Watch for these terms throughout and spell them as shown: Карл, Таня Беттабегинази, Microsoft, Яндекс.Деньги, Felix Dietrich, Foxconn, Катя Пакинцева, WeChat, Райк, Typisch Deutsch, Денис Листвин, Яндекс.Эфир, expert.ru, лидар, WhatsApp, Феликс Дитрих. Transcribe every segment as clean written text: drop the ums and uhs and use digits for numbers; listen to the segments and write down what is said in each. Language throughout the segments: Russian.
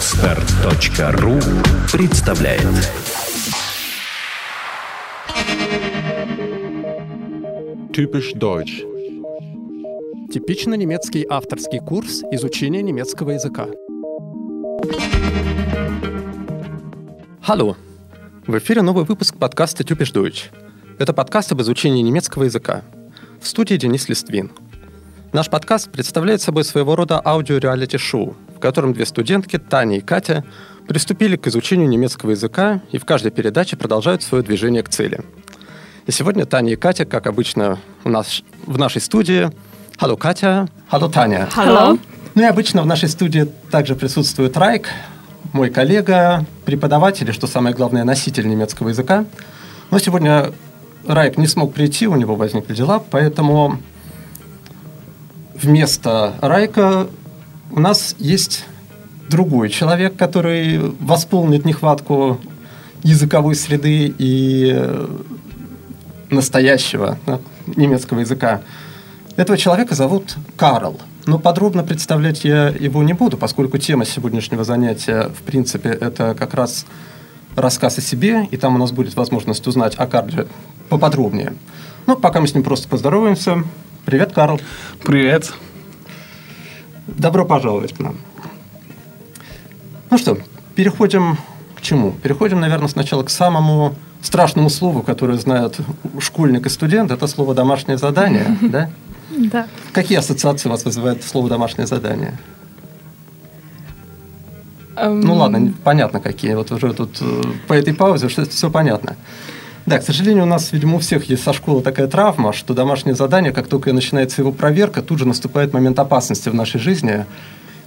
Expert.ru представляет. Typisch Deutsch. Типично немецкий авторский курс изучения немецкого языка. Hallo! В эфире новый выпуск подкаста Typisch Deutsch. Это подкаст об изучении немецкого языка. В студии Денис Листвин. Наш подкаст представляет собой своего рода аудио-реалити-шоу, в котором две студентки, Таня и Катя, приступили к изучению немецкого языка и в каждой передаче продолжают свое движение к цели. И сегодня Таня и Катя, как обычно, в нашей студии. Hello, Катя. Hello, Таня. Hello. Ну и обычно в нашей студии также присутствует Райк, мой коллега, преподаватель, и, что самое главное, носитель немецкого языка. Но сегодня Райк не смог прийти, у него возникли дела, поэтому... Вместо Райка у нас есть другой человек, который восполнит нехватку языковой среды и настоящего немецкого языка. Этого человека зовут Карл. Но подробно представлять я его не буду, поскольку тема сегодняшнего занятия, в принципе, это как раз рассказ о себе, и там у нас будет возможность узнать о Карле поподробнее. Но пока мы с ним просто поздороваемся. Привет, Карл. Привет. Добро пожаловать к нам. Ну что, переходим к чему? Переходим, наверное, сначала к самому страшному слову, которое знают школьник и студент. Это слово «домашнее задание», да? Да. Какие ассоциации у вас вызывает слово «домашнее задание»? Ну ладно, понятно какие. Вот уже тут по этой паузе все понятно. Да, к сожалению, у нас, видимо, у всех есть со школы такая травма, что домашнее задание, как только начинается его проверка, тут же наступает момент опасности в нашей жизни.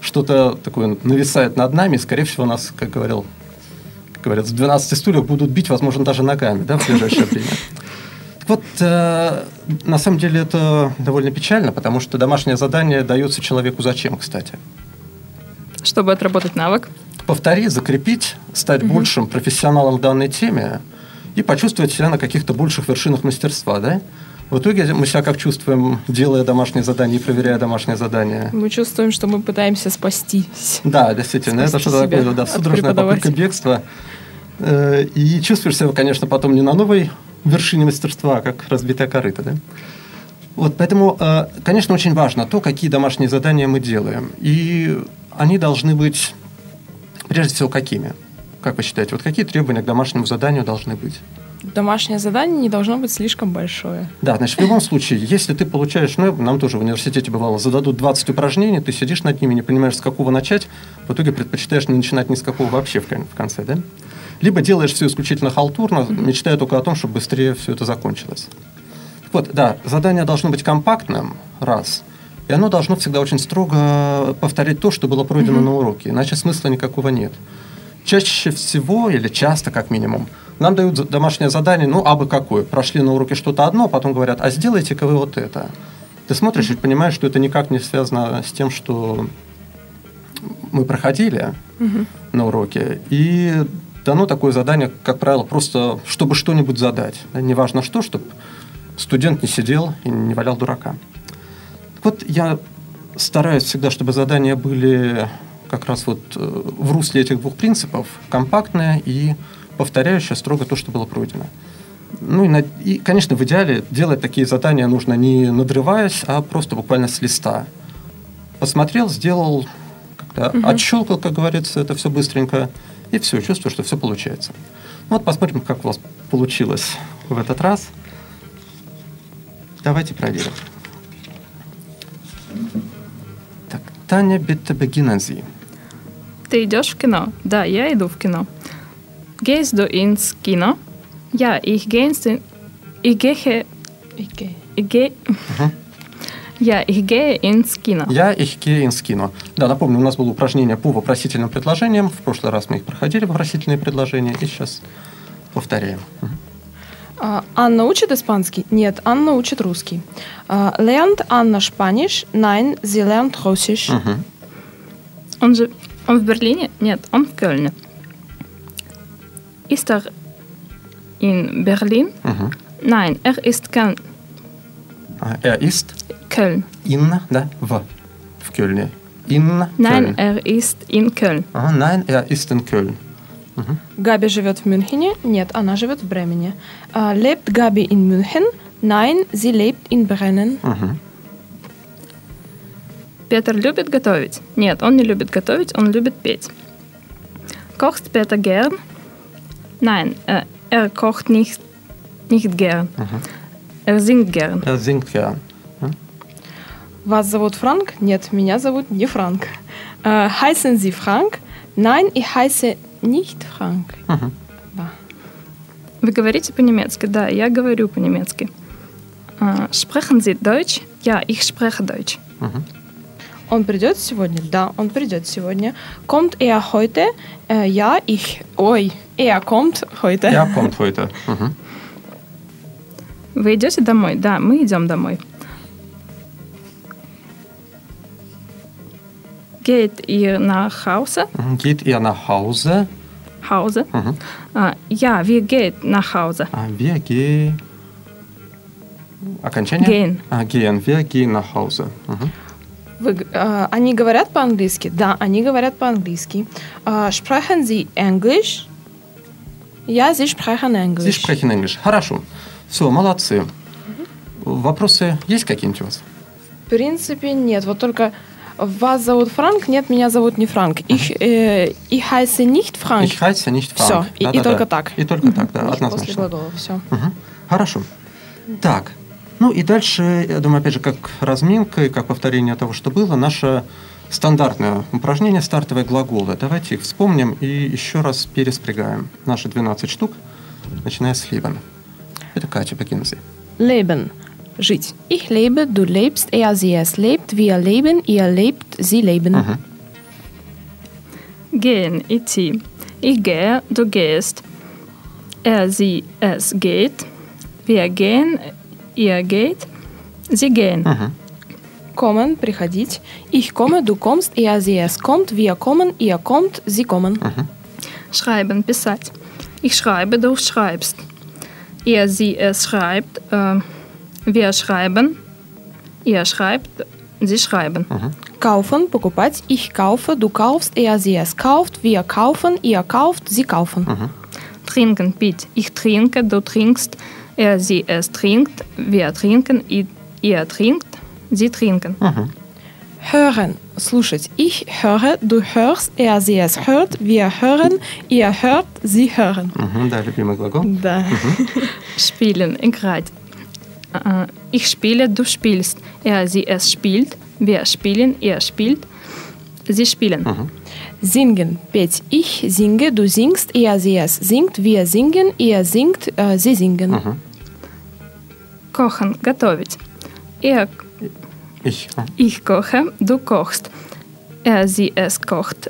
Что-то такое нависает над нами, и, скорее всего, нас, как говорят, в 12 стульях будут бить, возможно, даже ногами, да, в ближайшее время. Так вот, на самом деле это довольно печально, потому что домашнее задание дается человеку зачем, кстати? Чтобы отработать навык. Повторить, закрепить, стать большим профессионалом в данной теме. И почувствовать себя на каких-то больших вершинах мастерства, да? В итоге мы себя как чувствуем, делая домашние задания и проверяя домашние задания? Мы чувствуем, что мы пытаемся спастись. Да, действительно. Спасти это что-то такое, да, судорожная попытка бегства. И чувствуешь себя, конечно, потом не на новой вершине мастерства, а как разбитая корыта, да? Вот, поэтому, конечно, очень важно то, какие домашние задания мы делаем. И они должны быть, прежде всего, какими? Как вы считаете, вот какие требования к домашнему заданию должны быть? Домашнее задание не должно быть слишком большое. Да, значит, в любом случае, если ты получаешь, нам тоже в университете бывало, зададут 20 упражнений, ты сидишь над ними, не понимаешь, с какого начать, в итоге предпочитаешь не начинать ни с какого вообще в конце, да? Либо делаешь все исключительно халтурно, мечтая только о том, чтобы быстрее все это закончилось. Вот, да, задание должно быть компактным, раз, и оно должно всегда очень строго повторить то, что было пройдено на уроке, иначе смысла никакого нет. Чаще всего, или часто, как минимум, нам дают домашнее задание, абы какое. Прошли на уроке что-то одно, потом говорят, а сделайте-ка вы вот это. Ты смотришь и понимаешь, что это никак не связано с тем, что мы проходили на уроке. И дано такое задание, как правило, просто чтобы что-нибудь задать. Неважно что, чтобы студент не сидел и не валял дурака. Так вот, я стараюсь всегда, чтобы задания были... как раз вот в русле этих двух принципов, компактное и повторяющее строго то, что было пройдено. И, конечно, в идеале делать такие задания нужно не надрываясь, а просто буквально с листа. Посмотрел, сделал, отщелкал, как говорится, это все быстренько, и все, чувствую, что все получается. Вот посмотрим, как у вас получилось в этот раз. Давайте проверим. Так, Таня Беттабегинази. Ты идешь в кино? Да, я иду в кино. Gehst du ins Kino? Ja, ich gehe ins Kino. Ja, ich gehe ins Kino. Да, напомню, у нас было упражнение по вопросительным предложениям. В прошлый раз мы их проходили, вопросительные предложения, и сейчас повторяем. Анна учит испанский? Нет, Анна учит русский. Lernt Anna Spanisch? Nein, sie lernt Russisch. Он в Берлине? Нет, он в Кёльне. Ist er in Berlin? Nein, er ist Köln. Er ist? Köln. In, да, в Кёльне. in Nein, Köln. Er ist in Köln. Ага, nein, er ist in Köln. Угу. Габи живет в Мюнхене. Нет, она живет в Бремене. Lebt Gabi in München? Nein, sie lebt in Bremen. Угу. Петр любит готовить? Нет, он не любит готовить, он любит петь. Kocht Peter gern? Nein, er kocht nicht gern. Угу. Er singt gern. Er singt gern. Угу. Вас зовут Франк? Нет, меня зовут не Франк. Heißen Sie Frank? Nein, ich heiße nicht Frank. Угу. Да. Вы говорите по-немецки? Да, я говорю по-немецки. Sprechen Sie Deutsch? Ja, ich spreche Deutsch. Угу. Он придет сегодня? Да, он придет сегодня. Kommt er heute? Ja, ich... Ой, er kommt heute. Er kommt heute. Угу. Вы идете домой? Да, мы идем домой. Geht ihr nach Hause? Geht ihr nach Hause? Hause? Угу. Ja, wir gehen nach Hause. Wir gehen... Окончание? Gehen. Gehen. Wir gehen nach Hause. Угу. Они говорят по-английски? Да, они говорят по-английски. Sprechen Sie Englisch? Ja, Sie sprechen Englisch. Sie sprechen Englisch. Хорошо. Все, молодцы. Угу. Вопросы есть какие-нибудь у вас? В принципе, нет. Вот только вас зовут Франк, нет, меня зовут не Франк. Ich heiße nicht Frank. Ich heiße nicht Frank. Все, да, и да, только да. Так. И только угу. Так, да, однозначно. После глаголов, все. Угу. Хорошо. Так. Ну и дальше, я думаю, опять же, как разминка и как повторение того, что было, наше стандартное упражнение «Стартовые глаголы». Давайте их вспомним и еще раз переспрягаем. Наши 12 штук, начиная с «leben». Это Катя Пакинцева. «Leben» – «жить». «Ich lebe», «du lebst», «er», «sie», «es» «lebt», «wir» «leben», «ihr» «lebt», «sie» «leben». Угу. «Gehen» – «идти». «Ich gehe», «du gehst», «er», «sie», «es» «geht», «wir» «gehen», Ihr geht, sie gehen. Угу. Kommen, приходить. Ich komme, du kommst, er, sie, es kommt, wir kommen, ihr kommt, sie kommen. Угу. Schreiben, писать. Ich schreibe, du schreibst. Er, sie, es schreibt, wir schreiben, ihr schreibt, sie schreiben. Угу. Kaufen, покупать. Ich kaufe, du kaufst, er, sie, es kauft, wir kaufen, ihr kauft, sie kaufen. Угу. Trinken, пить. Ich trinke, du trinkst. Er, sie, es trinkt, wir trinken, ihr trinkt, sie trinken. Угу. Hören, слушать. Ich höre, du hörst, er, sie, es hört, wir hören, ihr hört, sie hören. Угу, да, любимый глагол. Да. Угу. Spielen, играть. Ich spiele, du spielst. Er, sie, es spielt, wir spielen, ihr spielt, sie spielen. Угу. Singen, петь. Ich singe, du singst, er, sie, es singt, wir singen, ihr singt, sie singen. Угу. Kochen, готовить. Ich koche, du kochst. Er, sie, es kocht.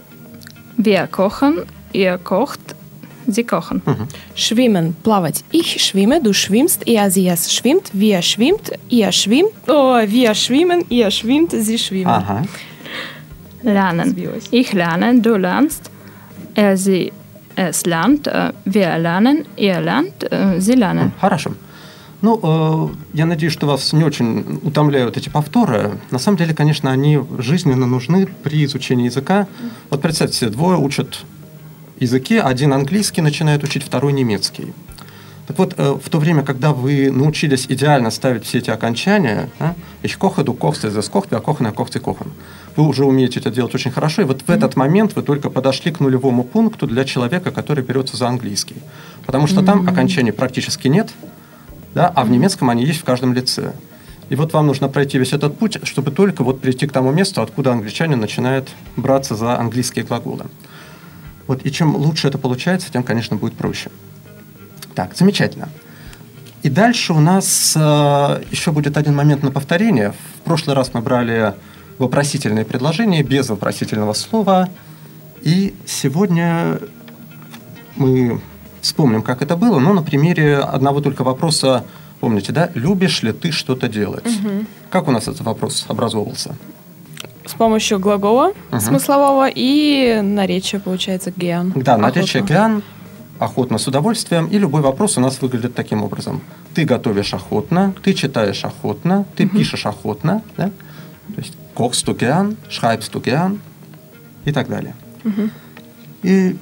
Wir kochen, ihr kocht, sie kochen. Угу. Schwimmen, плавать. Ich schwimme, du schwimmst, er, sie, es schwimmt, wir schwimmt, ihr schwimmt, oh, wir schwimmen, ihr schwimmt, sie schwimmen. Ага. Lernen. Ich lerne, du lernst, er, sie, es lernt, wir lernen, ihr lernt, sie lernen. Хорошо. Ну, я надеюсь, что вас не очень утомляют эти повторы. На самом деле, конечно, они жизненно нужны при изучении языка. Вот представьте себе, двое учат языки, один английский начинает учить, второй немецкий. Так вот, в то время, когда вы научились идеально ставить все эти окончания, «ich koche, du kochst, es kocht, wir kochen, er kocht, sie kochen», вы уже умеете это делать очень хорошо, и вот в этот момент вы только подошли к нулевому пункту для человека, который берется за английский. Потому что там окончаний практически нет, да, а в немецком они есть в каждом лице. И вот вам нужно пройти весь этот путь, чтобы только вот прийти к тому месту, откуда англичанин начинает браться за английские глаголы. Вот, и чем лучше это получается, тем, конечно, будет проще. Так, замечательно. И дальше у нас еще будет один момент на повторение. В прошлый раз мы брали вопросительные предложения без вопросительного слова. И сегодня мы вспомним, как это было. Но на примере одного только вопроса, помните, да? Любишь ли ты что-то делать? Угу. Как у нас этот вопрос образовывался? С помощью глагола угу. смыслового и наречия, получается, геан. Да, наречие геан. Охотно, с удовольствием. И любой вопрос у нас выглядит таким образом. Ты готовишь охотно, ты читаешь охотно, ты пишешь охотно. Да? То есть kochst du gern, schreibst du gern и так далее. Угу. И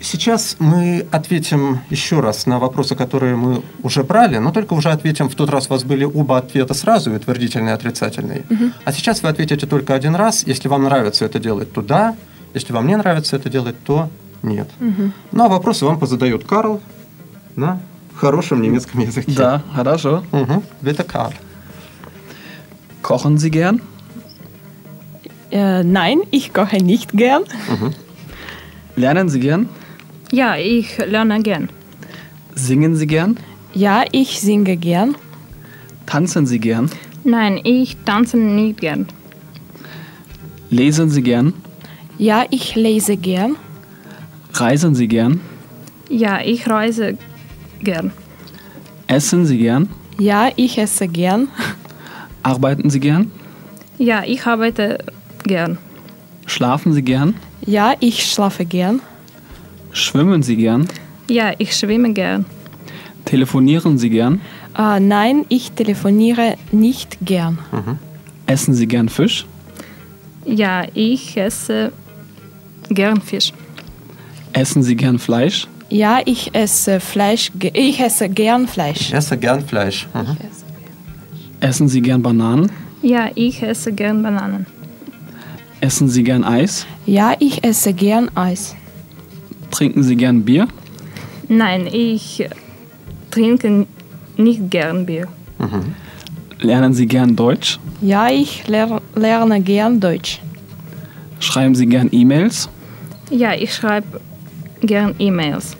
сейчас мы ответим еще раз на вопросы, которые мы уже брали, но только уже ответим. В тот раз у вас были оба ответа сразу, и утвердительный, и отрицательный. Угу. А сейчас вы ответите только один раз. Если вам нравится это делать, то да. Если вам не нравится это делать, то нет. Угу. Ну, а вопросы вам позадает Карл на хорошем немецком языке. Да, хорошо. Угу. Это Карл. Kochen Sie gern? Nein, ich koche nicht gern. Угу. Lernen Sie gern? Ja, ich lerne gern. Singen Sie gern? Ja, ich singe gern. Tanzen Sie gern? Nein, ich tanze nicht gern. Lesen Sie gern? Ja, ich lese gern. Reisen Sie gern? Ja, ich reise gern. Essen Sie gern? Ja, ich esse gern. Arbeiten Sie gern? Ja, ich arbeite gern. Schlafen Sie gern? Ja, ich schlafe gern. Schwimmen Sie gern? Ja, ich schwimme gern. Telefonieren Sie gern? Nein, ich telefoniere nicht gern. Mhm. Essen Sie gern Fisch? Ja, ich esse gern Fisch. Essen Sie gern Fleisch? Ja, ich esse Fleisch. Ich esse gern Fleisch. Ich esse gern Fleisch. Mhm. Essen Sie gern Bananen? Ja, ich esse gern Bananen. Essen Sie gern Eis? Ja, ich esse gern Eis. Trinken Sie gern Bier? Nein, ich trinke nicht gern Bier. Mhm. Lernen Sie gern Deutsch? Ja, ich lerne gern Deutsch. Schreiben Sie gern E-Mails? Ja, ich schreibe gern E-Mails.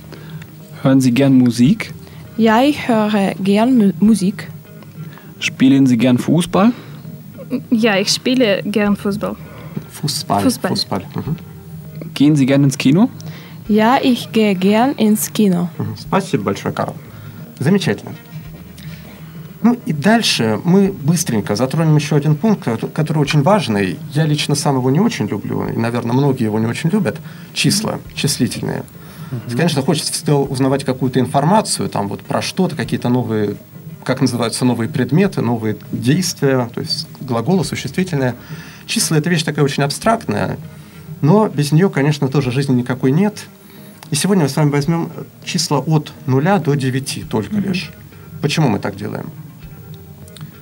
Hören Sie gern Musik? Ja, ich höre gern Musik. Spielen Sie gern Fußball? Ja, ich spiele gern Fußball. Fußball. Mhm. Gehen Sie gern ins Kino? Ja, ich gehe gern ins Kino. Спасибо большое, Карл. Замечательно. Ну и дальше мы быстренько затронем еще один пункт, который очень важный. Я лично сам его не очень люблю, и, наверное, многие его не очень любят. Числа, числительные. Mm-hmm. Конечно, хочется всегда узнавать какую-то информацию там вот про что-то, какие-то новые, как называются, новые предметы, новые действия, то есть глаголы, существительные. Числа – это вещь такая очень абстрактная, но без нее, конечно, тоже жизни никакой нет. И сегодня мы с вами возьмем числа от 0 до 9 только лишь. Почему мы так делаем?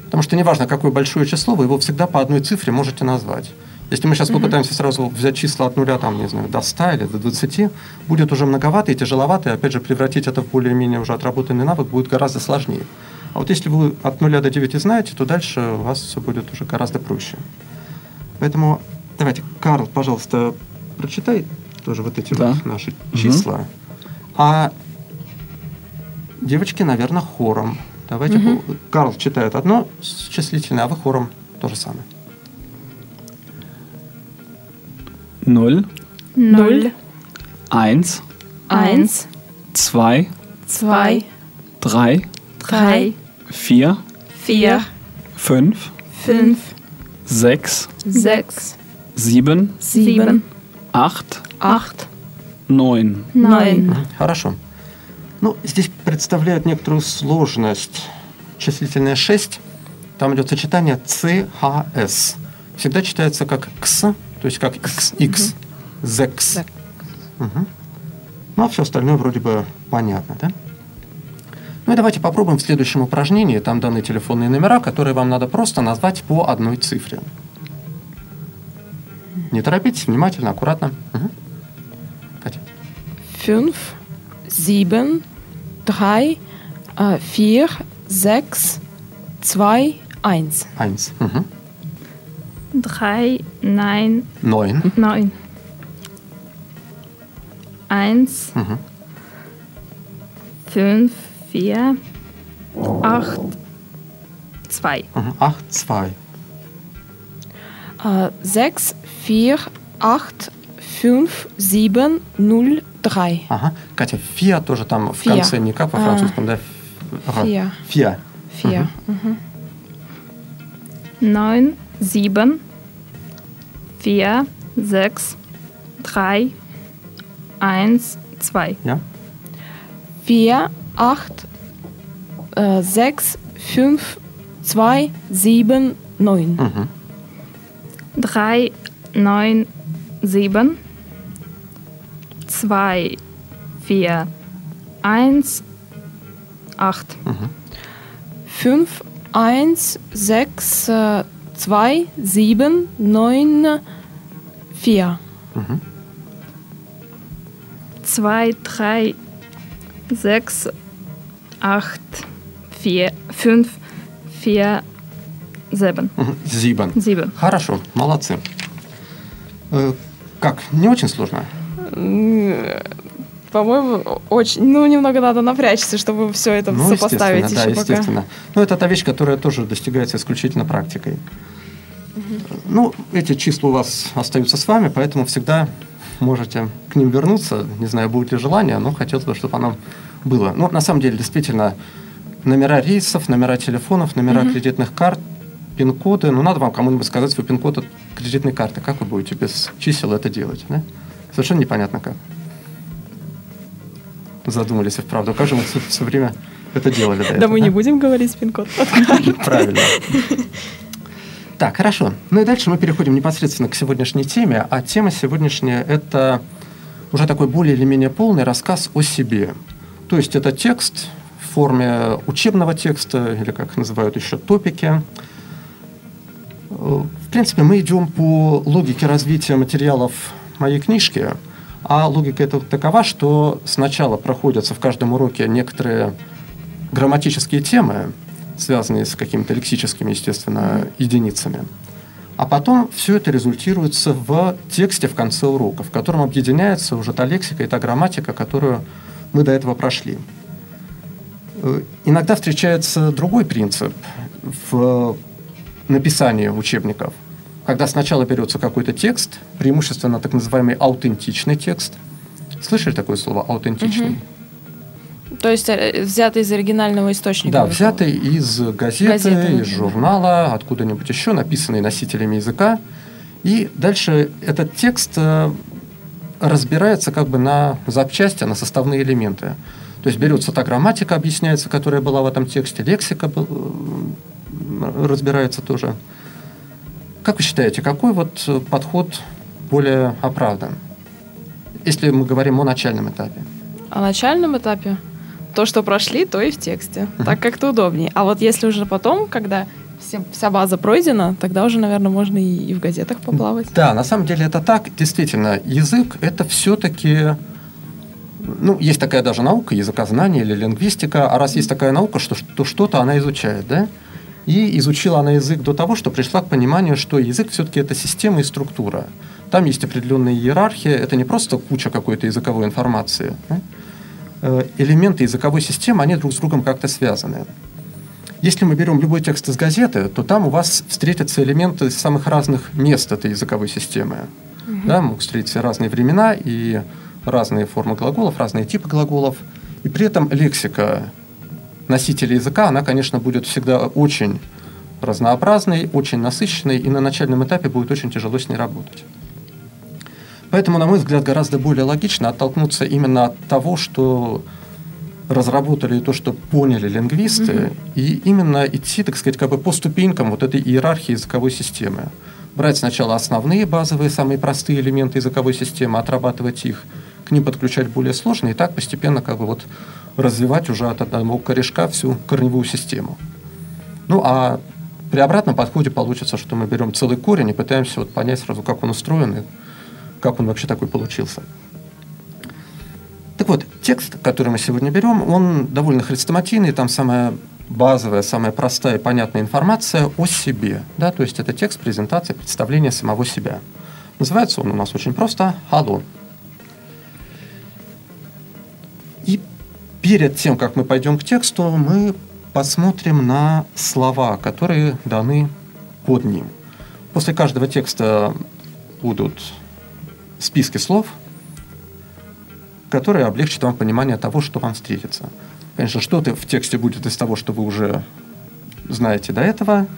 Потому что неважно, какое большое число, вы его всегда по одной цифре можете назвать. Если мы сейчас попытаемся сразу взять числа от 0 там, не знаю, до 100 или до 20, будет уже многовато и тяжеловато, и опять же превратить это в более-менее уже отработанный навык будет гораздо сложнее. А вот если вы от 0 до 9 знаете, то дальше у вас все будет уже гораздо проще. Поэтому давайте, Карл, пожалуйста, прочитай тоже вот эти вот наши числа. А девочки, наверное, хором. Давайте, Карл читает одно числительное, а вы хором то же самое. 0 1 2 3 4 5 6 7 8 9. Хорошо. Ну, здесь представляет некоторую сложность числительное 6. Там идет сочетание CHS. Всегда читается как «кс», то есть как «XX», «ZX». Угу. Ну, а все остальное вроде бы понятно, да? Ну и давайте попробуем в следующем упражнении. Там даны телефонные номера, которые вам надо просто назвать по одной цифре. Не торопитесь, внимательно, аккуратно. Угу. Катя. 5, 7, 3, 4, 6, 2, 1. 1. 3, 9. 1. 5, 4, 8, 2. 8, 2. 6, 4, 8, 5, 7, 0, 3. Ага. Катя, фиа тоже там в конце не как по-французскому, да? Фиа. Фиа. 9, 7, 4, 6, 3, 1, 2. 4, 8, 6, 5, 2, 7, 9. 3, 9, 7, 2, 4, 1, 8. 5, 1, 6, 2, 7, 9, 4. 2, 3, 6, 8, 4, 5, 4, 7. 7. Хорошо, молодцы. Как? Не очень сложно? По-моему, очень. Ну, немного надо напрячься, чтобы все это сопоставить. Естественно, еще да, пока. Естественно. Ну, это та вещь, которая тоже достигается исключительно практикой. Ну, эти числа у вас остаются с вами, поэтому всегда можете к ним вернуться. Не знаю, будет ли желание, но хотелось бы, чтобы оно было. Но на самом деле, действительно, номера рейсов, номера телефонов, номера кредитных карт, пин-коды. Ну, надо вам кому-нибудь сказать свой пин-код от кредитной карты. Как вы будете без чисел это делать? Да? Совершенно непонятно как. Задумались, и вправду. Как же мы все время это делали? Да мы не будем говорить пин-код. Правильно. Так, хорошо. Ну и дальше мы переходим непосредственно к сегодняшней теме. А тема сегодняшняя – это уже такой более или менее полный рассказ о себе. То есть это текст в форме учебного текста, или как называют еще топики. В принципе, мы идем по логике развития материалов моей книжки. А логика это такова, что сначала проходятся в каждом уроке некоторые грамматические темы, связанные с какими-то лексическими, естественно, единицами. А потом все это результируется в тексте в конце урока, в котором объединяется уже та лексика и та грамматика, которую мы до этого прошли. Иногда встречается другой принцип в написании учебников, когда сначала берется какой-то текст, преимущественно так называемый аутентичный текст. Слышали такое слово «аутентичный»? То есть взятый из оригинального источника? Да, взятый из газеты, из журнала, откуда-нибудь еще, написанный носителями языка. И дальше этот текст разбирается как бы на запчасти, на составные элементы. То есть берется та грамматика, объясняется, которая была в этом тексте, лексика разбирается тоже. Как вы считаете, какой вот подход более оправдан, если мы говорим о начальном этапе? О начальном этапе? То, что прошли, то и в тексте. Так как-то удобнее. А вот если уже потом, когда вся база пройдена, тогда уже, наверное, можно и в газетах поплавать. Да, на самом деле это так. Действительно, язык – это все-таки... Ну, есть такая даже наука, языкознание или лингвистика. А раз есть такая наука, то что-то она изучает, да? И изучила она язык до того, что пришла к пониманию, что язык все-таки это система и структура. Там есть определенная иерархия. Это не просто куча какой-то языковой информации. Элементы языковой системы, они друг с другом как-то связаны. Если мы берем любой текст из газеты, то там у вас встретятся элементы из самых разных мест этой языковой системы. Да, могут встретиться разные времена и разные формы глаголов, разные типы глаголов. И при этом лексика носителя языка, она, конечно, будет всегда очень разнообразной, очень насыщенной, и на начальном этапе будет очень тяжело с ней работать. Поэтому, на мой взгляд, гораздо более логично оттолкнуться именно от того, что разработали и то, что поняли лингвисты, и именно идти, так сказать, как бы по ступенькам вот этой иерархии языковой системы. Брать сначала основные, базовые, самые простые элементы языковой системы, отрабатывать их, к ним подключать более сложные, и так постепенно как бы вот развивать уже от одного корешка всю корневую систему. Ну, а при обратном подходе получится, что мы берем целый корень и пытаемся вот понять сразу, как он устроен, как он вообще такой получился. Так вот, текст, который мы сегодня берем, он довольно хрестоматийный. Там самая базовая, самая простая и понятная информация о себе. Да? То есть это текст, презентация, представление самого себя. Называется он у нас очень просто «Hallo». И перед тем, как мы пойдем к тексту, мы посмотрим на слова, которые даны под ним. После каждого текста будут... списки слов, которые облегчат вам понимание того, что вам встретится. Конечно, что-то в тексте будет из того, что вы уже знаете до этого,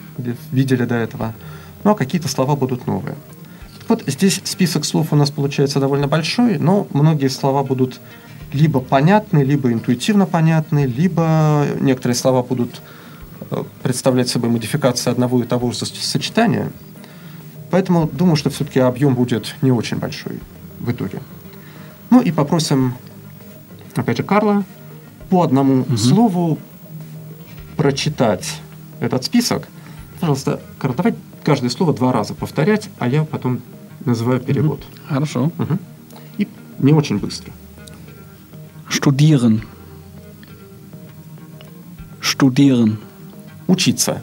видели до этого, но какие-то слова будут новые. Вот здесь список слов у нас получается довольно большой, но многие слова будут либо понятны, либо интуитивно понятны, либо некоторые слова будут представлять собой модификации одного и того же сочетания. Поэтому думаю, что все-таки объем будет не очень большой в итоге. Ну и попросим, опять же, Карла по одному слову прочитать этот список. Пожалуйста, Карл, давай каждое слово 2 раза повторять, а я потом называю перевод. Хорошо. И не очень быстро. Studieren. Studieren. Учиться.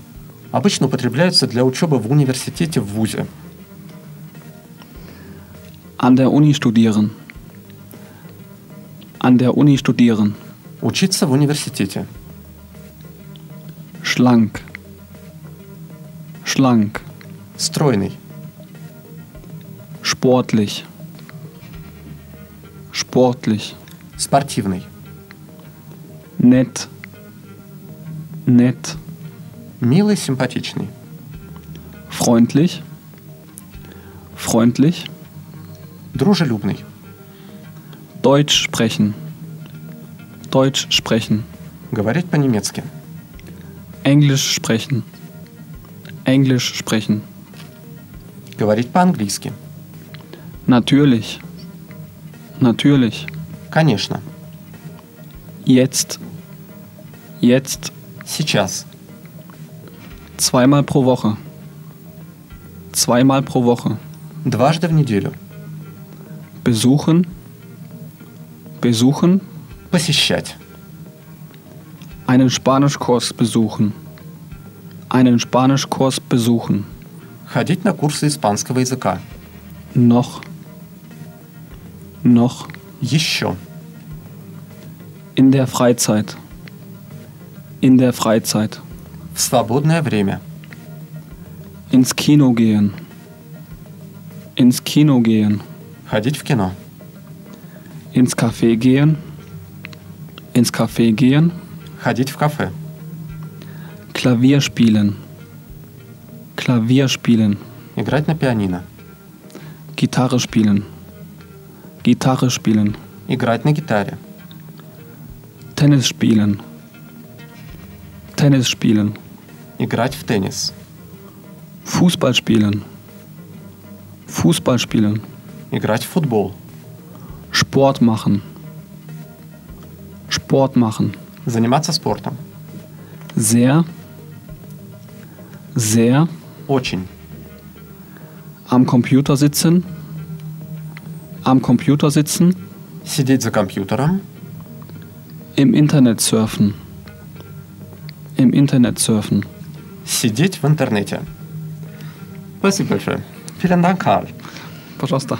Обычно употребляются для учебы в университете, в вузе. An der Uni studieren. An der Uni studieren. Учиться в университете. Schlank. Schlank. Стройный. Sportlich. Sportlich. Спортивный. Nett. Nett. Милый, симпатичный. Freundlich. Freundlich. Дружелюбный. Deutsch sprechen. Deutsch sprechen. Говорить по-немецки. Englisch sprechen. Englisch sprechen. Говорить по-английски. Natürlich. Natürlich. Конечно. Jetzt. Jetzt. Сейчас. 2-mal pro Woche. 2-mal pro Woche. 2-mal в неделю. Besuchen. Besuchen. Посещать. Einen Spanischkurs besuchen. Einen Spanischkurs besuchen. Ходить на курсы испанского языка. Noch. Noch. Еще. In der Freizeit. In der Freizeit. В свободное время. Ins Kino gehen. Ins Kino gehen. Ходить в кино. Ins Café gehen. Ins Café gehen. Ходить в кафе. Klavier spielen. Klavier spielen. Играть на пианино. Gitarre spielen. Gitarre spielen. Играть на гитаре. Tennis spielen. Tennis spielen. Играть в теннис. Fußball spielen. Fußball spielen. Играть в футбол. Sport machen. Sport machen. Заниматься спортом. Sehr. Sehr. Очень. Am Computer sitzen. Am Computer sitzen. Сидеть за компьютером. Im Internet surfen. Im Internet surfen. Сидеть в интернете. Спасибо большое. Vielen Dank, Karl. Пожалуйста.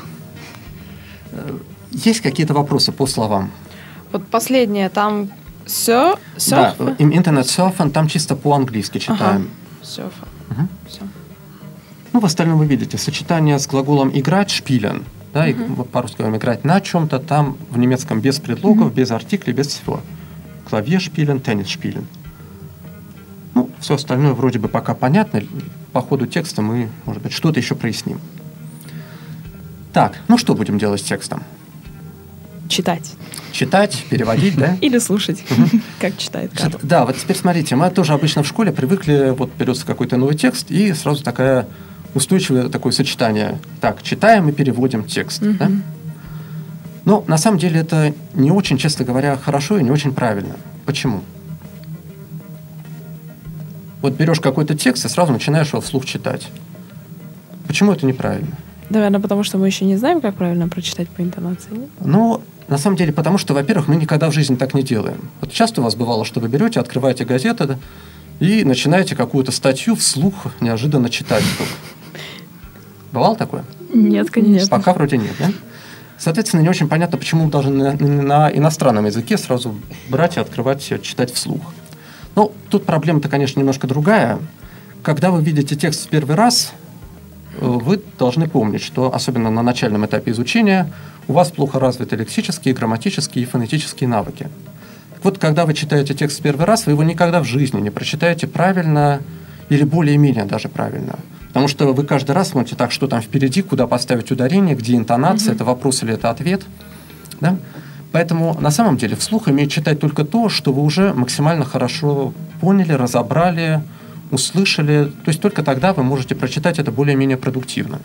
Есть какие-то вопросы по словам? Вот последнее, там surfen? Да, im Internet surfen, там чисто по-английски читаем. Ага. Surfen. Угу. Ну, в остальном вы видите, сочетание с глаголом играть, spielen, да, и по-русски говорим играть на чем-то, там в немецком без предлогов, без артиклей, без всего. Klavier spielen, Tennis spielen. Ну, все остальное вроде бы пока понятно, по ходу текста мы, может быть, что-то еще проясним. Так, ну что будем делать с текстом? Читать. Читать, переводить, да? Или слушать, как читает Карл. Да, вот теперь смотрите, мы тоже обычно в школе привыкли, вот берется какой-то новый текст, и сразу такое устойчивое такое сочетание. Так, читаем и переводим текст. Да? Но на самом деле это не очень, честно говоря, хорошо и не очень правильно. Почему? Вот берешь какой-то текст и сразу начинаешь его вслух читать. Почему это неправильно? Наверное, потому что мы еще не знаем, как правильно прочитать по интонации. Ну, на самом деле, потому что, во-первых, мы никогда в жизни так не делаем. Вот часто у вас бывало, что вы берете, открываете газету, да, и начинаете какую-то статью вслух неожиданно читать. Бывало такое? Нет, конечно. Пока вроде нет, да? Соответственно, не очень понятно, почему даже на иностранном языке сразу брать и открывать, читать вслух. Ну, тут проблема-то, конечно, немножко другая. Когда вы видите текст в первый раз, вы должны помнить, что, особенно на начальном этапе изучения, у вас плохо развиты лексические, грамматические и фонетические навыки. Вот когда вы читаете текст в первый раз, вы его никогда в жизни не прочитаете правильно или более-менее даже правильно. Потому что вы каждый раз смотрите, так, что там впереди, куда поставить ударение, где интонация, это вопрос или это ответ. Да? Поэтому на самом деле вслух имеет читать только то, что вы уже максимально хорошо поняли, разобрали, услышали, то есть только тогда вы можете прочитать это более-менее продуктивно.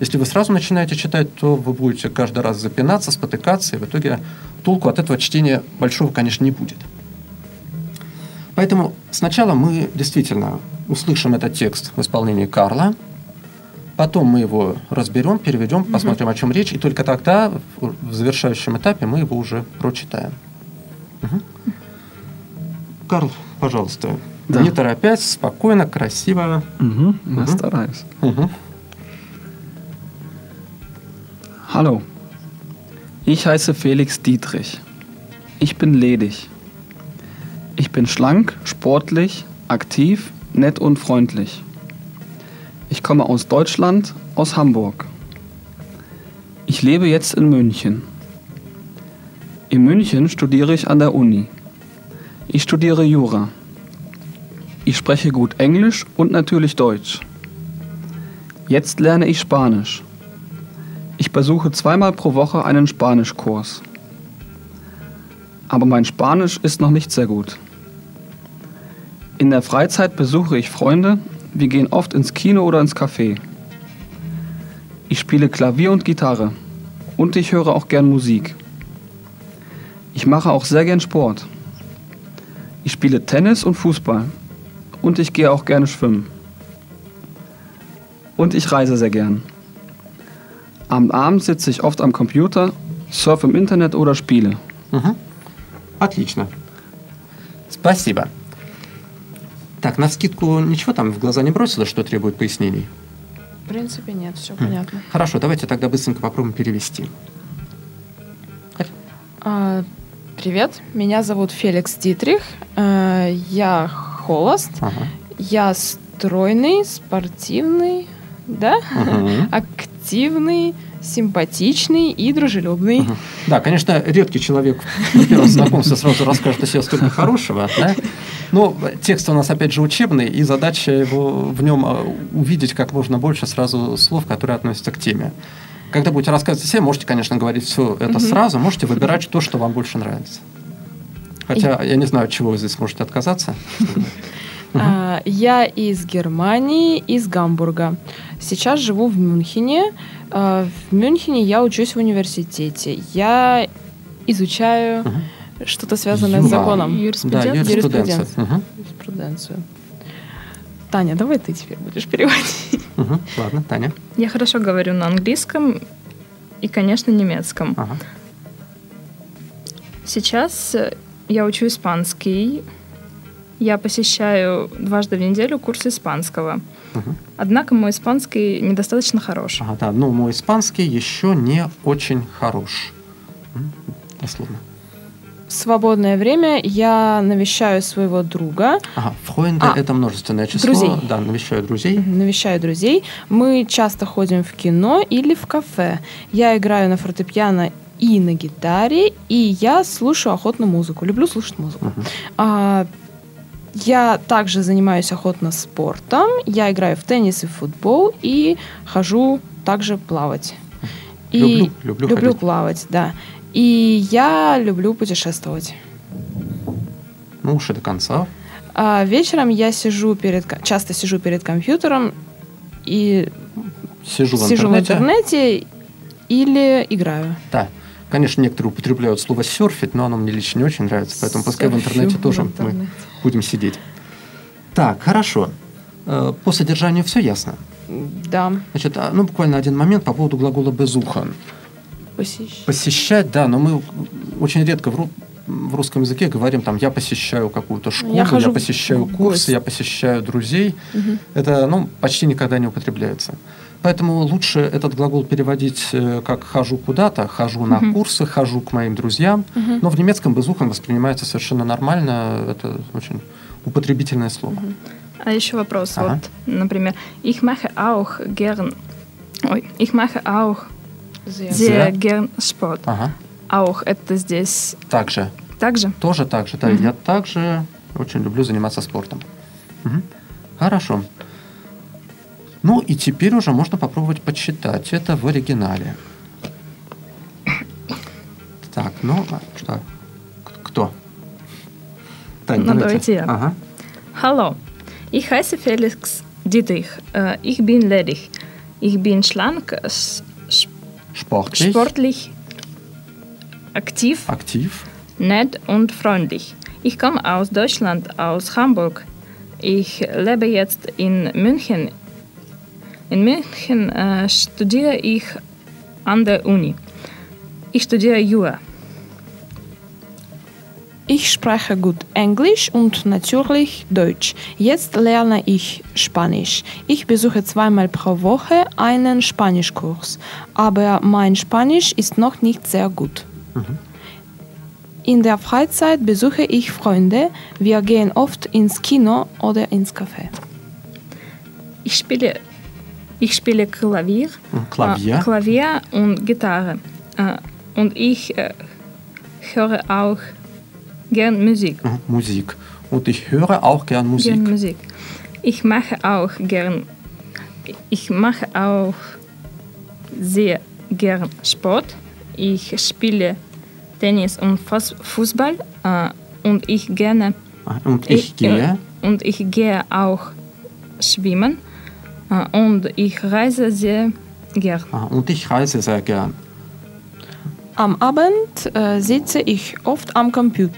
Если вы сразу начинаете читать, то вы будете каждый раз запинаться, спотыкаться, и в итоге толку от этого чтения большого, конечно, не будет. Поэтому сначала мы действительно услышим этот текст в исполнении Карла, потом мы его разберем, переведем, посмотрим, о чем речь, и только тогда, в завершающем этапе, мы его уже прочитаем. Карл, пожалуйста, да. Не торопясь, спокойно, красиво. Я стараюсь. Hallo, ich heiße Felix Dietrich. Ich bin ledig. Ich bin schlank, sportlich, aktiv, nett und freundlich. Ich komme aus Deutschland, aus Hamburg. Ich lebe jetzt in München. In München studiere ich an der Uni. Ich studiere Jura. Ich spreche gut Englisch und natürlich Deutsch. Jetzt lerne ich Spanisch. Ich besuche 2-mal pro Woche einen Spanischkurs. Aber mein Spanisch ist noch nicht sehr gut. In der Freizeit besuche ich Freunde. Wir gehen oft ins Kino oder ins Café. Ich spiele Klavier und Gitarre. Und ich höre auch gern Musik. Ich mache auch sehr gern Sport. Ich spiele Tennis und Fußball. Und ich gehe auch gerne schwimmen. Und ich reise sehr gern. Am Abend sitze ich oft am Computer, surfe im Internet oder spiele. Отлично. Спасибо. Так, навскидку ничего там в глаза не бросило, что требует пояснений? В принципе, нет, все понятно. Хорошо, давайте тогда быстренько попробуем перевести. Привет, меня зовут Феликс Дитрих. Я холост. Я стройный, спортивный, да? Активный, симпатичный и дружелюбный. Да, конечно, редкий человек на первом знакомстве сразу расскажет о себе столько хорошего, да? Но текст у нас, опять же, учебный, и задача его в нем увидеть как можно больше сразу слов, которые относятся к теме. Когда будете рассказывать о себе, можете, конечно, говорить все это сразу, можете выбирать то, что вам больше нравится. Хотя я не знаю, от чего вы здесь можете отказаться. Я из Германии, из Гамбурга. Сейчас живу в Мюнхене. В Мюнхене я учусь в университете. Я изучаю что-то связанное с законом. Юриспруденцию. Таня, давай ты теперь будешь переводить. Ладно, Таня. Я хорошо говорю на английском и, конечно, немецком. Сейчас я учу испанский. Я посещаю 2-ды в неделю курс испанского. Однако мой испанский недостаточно хорош. Но мой испанский еще не очень хорош. Дословно. В свободное время я навещаю своего друга. Freunde — это множественное число. Друзей. Да, навещаю друзей. Навещаю друзей. Мы часто ходим в кино или в кафе. Я играю на фортепиано и на гитаре, и я слушаю охотно музыку. Люблю слушать музыку. Я также занимаюсь охотно спортом, я играю в теннис и футбол и хожу также плавать. Люблю плавать, да. И я люблю путешествовать. Ну уж и до конца. Вечером я часто сижу перед компьютером и сижу в интернете или играю. Да. Конечно, некоторые употребляют слово «серфить», но оно мне лично не очень нравится, поэтому пускай в интернете тоже мы будем сидеть. Так, хорошо. По содержанию все ясно? Да. Значит, буквально один момент по поводу глагола «безухан». Посещать, да, но мы очень редко в русском языке говорим, там, я посещаю какую-то школу, я посещаю курсы, я посещаю друзей. Это, почти никогда не употребляется. Поэтому лучше этот глагол переводить как «хожу куда-то», «хожу на курсы», «хожу к моим друзьям». Но в немецком «безухом» воспринимается совершенно нормально. Это очень употребительное слово. А еще вопрос. Вот, например, «Ich mache auch gern». Ой, «Ich mache auch sehr gern Sport». «Auch» — это здесь... Также. Также? Тоже так же. Да, я также очень люблю заниматься спортом. Хорошо. Ну, и теперь уже можно попробовать почитать. Это в оригинале. Так, что? Кто? Таня, давайте я. Hallo, Ich heiße Felix Ditrich. Ich bin ledig. Ich bin schlank, sportlich, aktiv, nett und freundlich. Ich komme aus Deutschland, aus Hamburg. Ich lebe jetzt in München. In München studiere ich an der Uni. Ich studiere Jura. Ich spreche gut Englisch und natürlich Deutsch. Jetzt lerne ich Spanisch. Ich besuche zweimal pro Woche einen Spanischkurs, aber mein Spanisch ist noch nicht sehr gut. Mhm. In der Freizeit besuche ich Freunde. Wir gehen oft ins Kino oder ins Café. Ich spiele Klavier und Gitarre. Und ich höre auch gern Musik. Ich mache auch sehr gern Sport. Ich spiele Tennis und Fußball und ich gehe auch schwimmen und ich reise sehr gern. Am Abend sitze ich oft am Computer.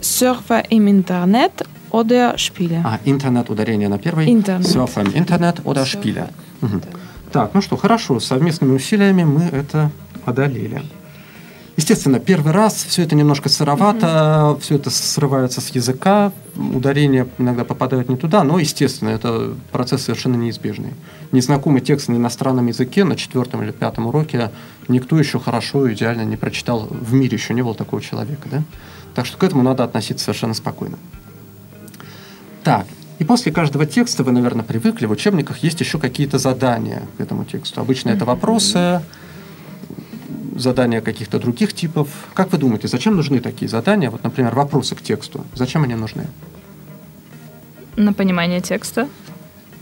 Surfe im Internet oder spiele. Интернет, ударение на первой. Surfen im Internet oder spiele. Угу. Так, ну что, хорошо, совместными усилиями мы это одолели. Естественно, первый раз все это немножко сыровато, все это срывается с языка, ударения иногда попадают не туда, но, естественно, это процесс совершенно неизбежный. Незнакомый текст на иностранном языке на 4-м или 5-м уроке никто еще хорошо и идеально не прочитал, в мире еще не было такого человека, да? Так что к этому надо относиться совершенно спокойно. Так, и после каждого текста, вы, наверное, привыкли, в учебниках есть еще какие-то задания к этому тексту. Обычно это вопросы, задания каких-то других типов. Как вы думаете, зачем нужны такие задания? Вот, например, вопросы к тексту. Зачем они нужны? На понимание текста?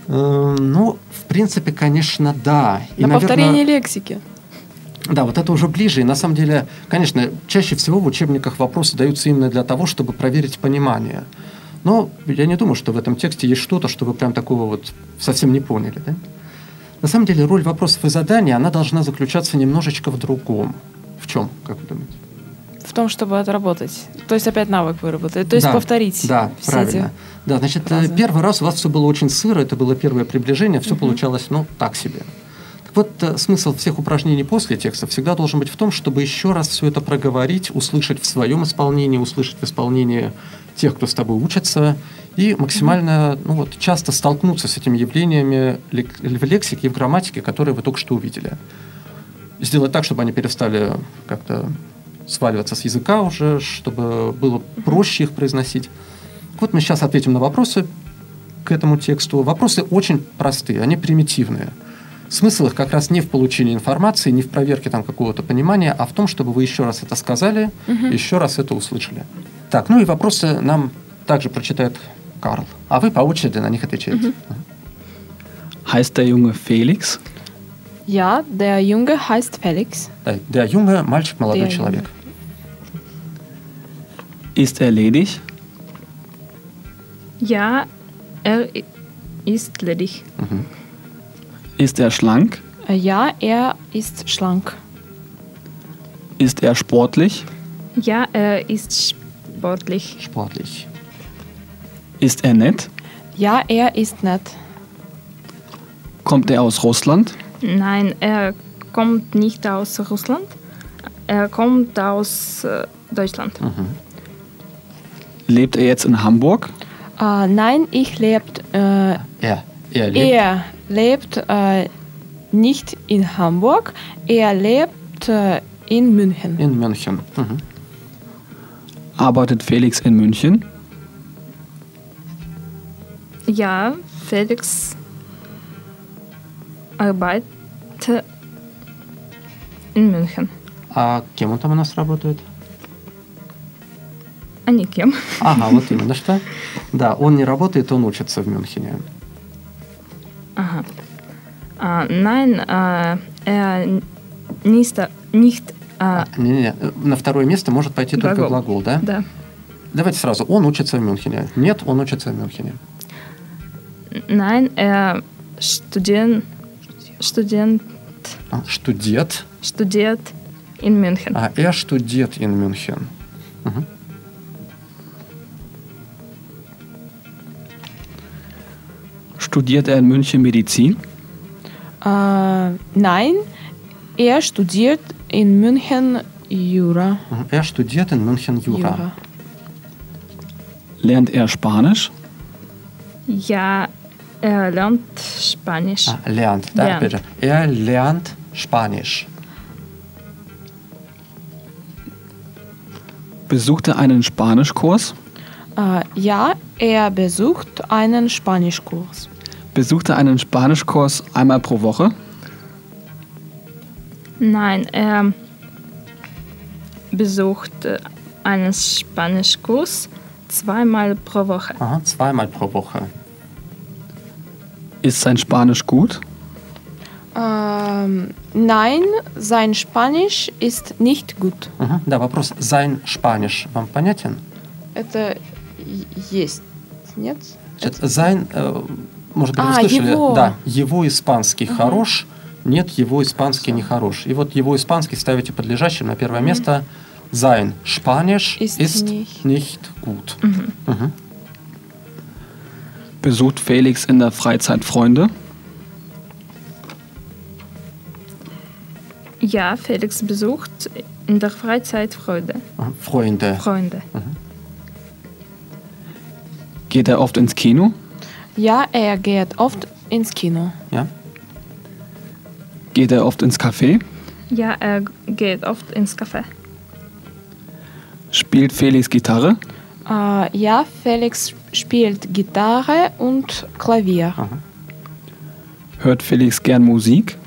Ну, в принципе, конечно, да. И, на повторение лексики. Да, вот это уже ближе. И на самом деле, конечно, чаще всего в учебниках вопросы даются именно для того, чтобы проверить понимание. Но я не думаю, что в этом тексте есть что-то, что вы прям такого вот совсем не поняли, да? На самом деле, роль вопросов и заданий, она должна заключаться немножечко в другом. В чем, как вы думаете? В том, чтобы отработать. То есть, опять навык выработать. То есть, да, повторить. Да, все правильно. Да, значит, фразы. Первый раз у вас все было очень сыро, это было первое приближение, все получалось, ну, так себе. Так вот, смысл всех упражнений после текста всегда должен быть в том, чтобы еще раз все это проговорить, услышать в своем исполнении, услышать в исполнении тех, кто с тобой учится, и максимально часто столкнуться с этими явлениями в лексике и в грамматике, которые вы только что увидели. Сделать так, чтобы они перестали как-то сваливаться с языка уже, чтобы было проще их произносить. Вот мы сейчас ответим на вопросы к этому тексту. Вопросы очень простые, они примитивные. Смысл их как раз не в получении информации, не в проверке там какого-то понимания, а в том, чтобы вы еще раз это сказали, еще раз это услышали. Так, ну и вопросы нам также прочитает Карл. А вы по очереди на них отвечаете. Heißt der Junge Felix? Ja, der Junge heißt Felix. Der Junge – мальчик, молодой человек. Ist er ledig? Ja, er ist ledig. Ist er schlank? Ja, er ist schlank. Ist er sportlich? Ja, er ist sportlich. Ist er nett? Ja, er ist nett. Kommt er aus Russland? Nein, er kommt nicht aus Russland. Er kommt aus Deutschland. Lebt er jetzt in Hamburg? Nein, er lebt nicht in Hamburg. Er lebt in München. Arbeitet Felix in München? Ja, Felix arbeitet in München. А кем он там у нас работает? А не кем. Ага, вот именно что. Да, он не работает, он учится в Мюнхене. Ага. Nein, nicht. На второе место может пойти только глагол, да? Да. Давайте сразу. Он учится в Мюнхене. Нет, он учится в Мюнхене. Nein, er studiert in München. А, er studiert in München. Угу. Studiert er in München Medizin? Nein, er studiert in München Jura. Er studiert in München Jura. Lernt er Spanisch? Ja, er lernt Spanisch. Ah, lernt. Bitte. Er lernt Spanisch. Besucht er einen Spanischkurs? Ja, er besucht einen Spanischkurs. Besucht er einen Spanischkurs einmal pro Woche? Nein, er besucht einen Spanischkurs zweimal pro Woche. Aha, zweimal pro Woche. Ist sein Spanisch gut? Nein, sein Spanisch ist nicht gut. Aha, да, вопрос. Sein Spanisch вам понятен? Это есть, нет? Sein, может быть, вы слышали? Его. Да, его испанский хорош, нет, его испанский не хорош. И вот его испанский ставите подлежащим на первое место. Sein Spanisch ist nicht gut. Mhm. Besucht Felix in der Freizeit Freunde? Ja, Felix besucht in der Freizeit Freunde. Freunde. Mhm. Geht er oft ins Kino? Ja, er geht oft ins Kino. Ja. Geht er oft ins Café? Ja, er geht oft ins Café. Spielt Felix Gitarre? Ja, Felix spielt Gitarre und Klavier. Aha. Hört Felix gern Musik?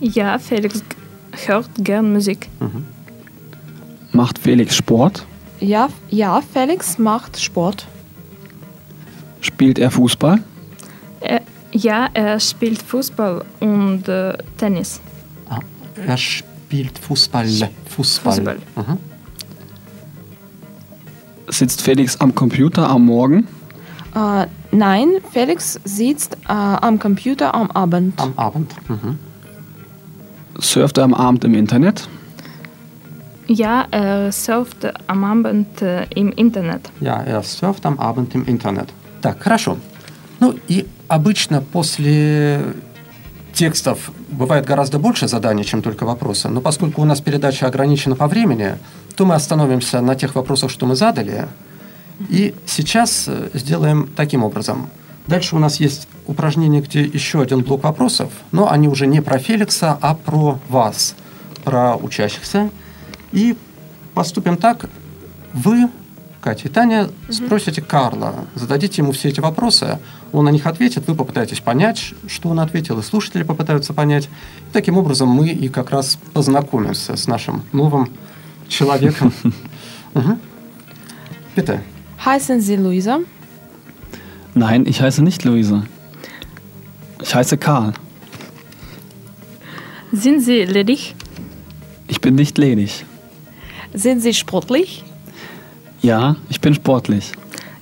Ja, Felix hört gern Musik. Mhm. Macht Felix Sport? Ja, Felix macht Sport. Spielt er Fußball? Ja, er spielt Fußball und Tennis. Ah, er spielt Fußball. Mhm. Sitzt Felix am Computer am Morgen? Nein, Felix sitzt am Computer am Abend. Am Abend. Mhm. Surft er am Abend im Internet? Ja, er surft am Abend im Internet. Ja, er surft am Abend im Internet. Так, хорошо. Ну и обычно после текстов бывает гораздо больше заданий, чем только вопросы. Но поскольку у нас передача ограничена по времени, то мы остановимся на тех вопросах, что мы задали. И сейчас сделаем таким образом. Дальше у нас есть упражнение, где еще один блок вопросов, но они уже не про Феликса, а про вас, про учащихся. И поступим так. Вы, Катя и Таня, спросите Карла, зададите ему все эти вопросы, он на них ответит, вы попытаетесь понять, что он ответил, и слушатели попытаются понять. И таким образом мы и как раз познакомимся с нашим новым человеком. Bitte. Heißen Sie Luisa? Nein, ich heiße nicht Luisa. Ich heiße Karl. Sind Sie ledig? Ich bin nicht ledig. Sind Sie sportlich? Ja, ich bin sportlich.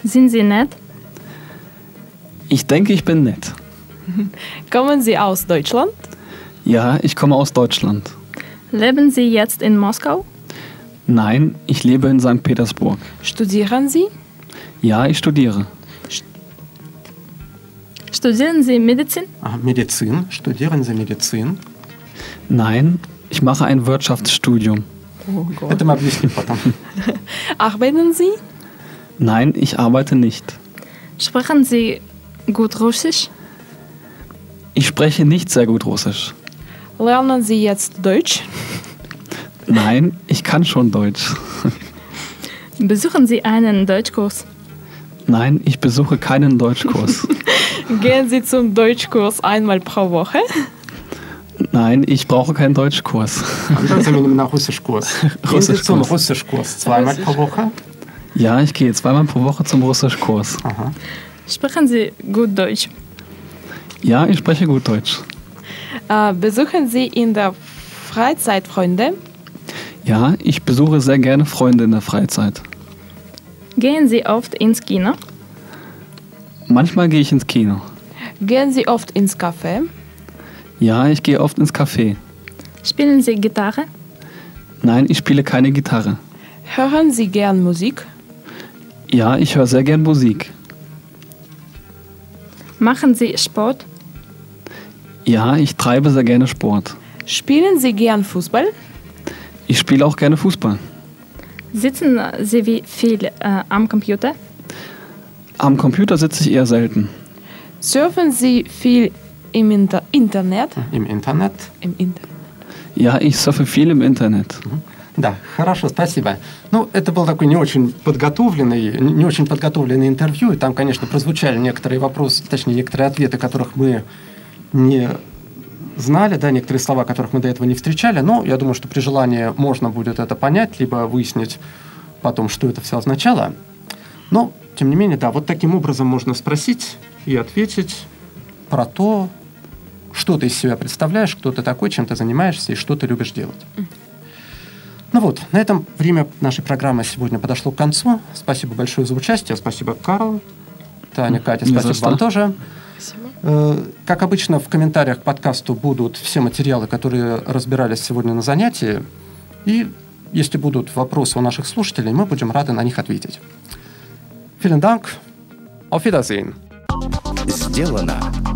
Sind Sie nett? Ich denke, ich bin nett. Kommen Sie aus Deutschland? Ja, ich komme aus Deutschland. Leben Sie jetzt in Moskau? Nein, ich lebe in St. Petersburg. Studieren Sie? Ja, ich studiere. Studieren Sie Medizin? Ah, Medizin. Studieren Sie Medizin? Nein, ich mache ein Wirtschaftsstudium. Oh Gott. Hätte man nicht gebraucht. Arbeiten Sie? Nein, ich arbeite nicht. Sprechen Sie gut Russisch? Ich spreche nicht sehr gut Russisch. Lernen Sie jetzt Deutsch? Nein, ich kann schon Deutsch. Besuchen Sie einen Deutschkurs? Nein, ich besuche keinen Deutschkurs. Gehen Sie zum Deutschkurs einmal pro Woche? Nein, ich brauche keinen Deutschkurs. Dann sind wir nach Russischkurs. Gehen Sie zum Russischkurs zweimal pro Woche? Ja, ich gehe zweimal pro Woche zum Russischkurs. Aha. Sprechen Sie gut Deutsch? Ja, ich spreche gut Deutsch. Besuchen Sie in der Freizeit Freunde? Ja, ich besuche sehr gerne Freunde in der Freizeit. Gehen Sie oft ins Kino? Manchmal gehe ich ins Kino. Gehen Sie oft ins Café? Ja, ich gehe oft ins Café. Spielen Sie Gitarre? Nein, ich spiele keine Gitarre. Hören Sie gern Musik? Ja, ich höre sehr gern Musik. Machen Sie Sport? Ja, ich treibe sehr gerne Sport. Spielen Sie gern Fußball? Ich spiele auch gerne Fußball. Sitzen Sie wie viel am Computer? Am Computer sitze ich eher selten. Surfen Sie viel im Internet? Im Internet? Im Internet. Ja, ich surfe viel im Internet. Да, хорошо, спасибо. Ну, это было такое не очень подготовленное интервью, и там, конечно, прозвучали некоторые вопросы, точнее, некоторые ответы, которых мы не знали, да, некоторые слова, которых мы до этого не встречали, но я думаю, что при желании можно будет это понять, либо выяснить потом, что это все означало. Но, тем не менее, да, вот таким образом можно спросить и ответить про то, что ты из себя представляешь, кто ты такой, чем ты занимаешься и что ты любишь делать. Ну вот, на этом время нашей программы сегодня подошло к концу. Спасибо большое за участие. Спасибо, Карл. Таня, Катя, спасибо вам тоже. Спасибо. Как обычно, в комментариях к подкасту будут все материалы, которые разбирались сегодня на занятии. И если будут вопросы у наших слушателей, мы будем рады на них ответить. Vielen Dank. Auf Wiedersehen. Сделано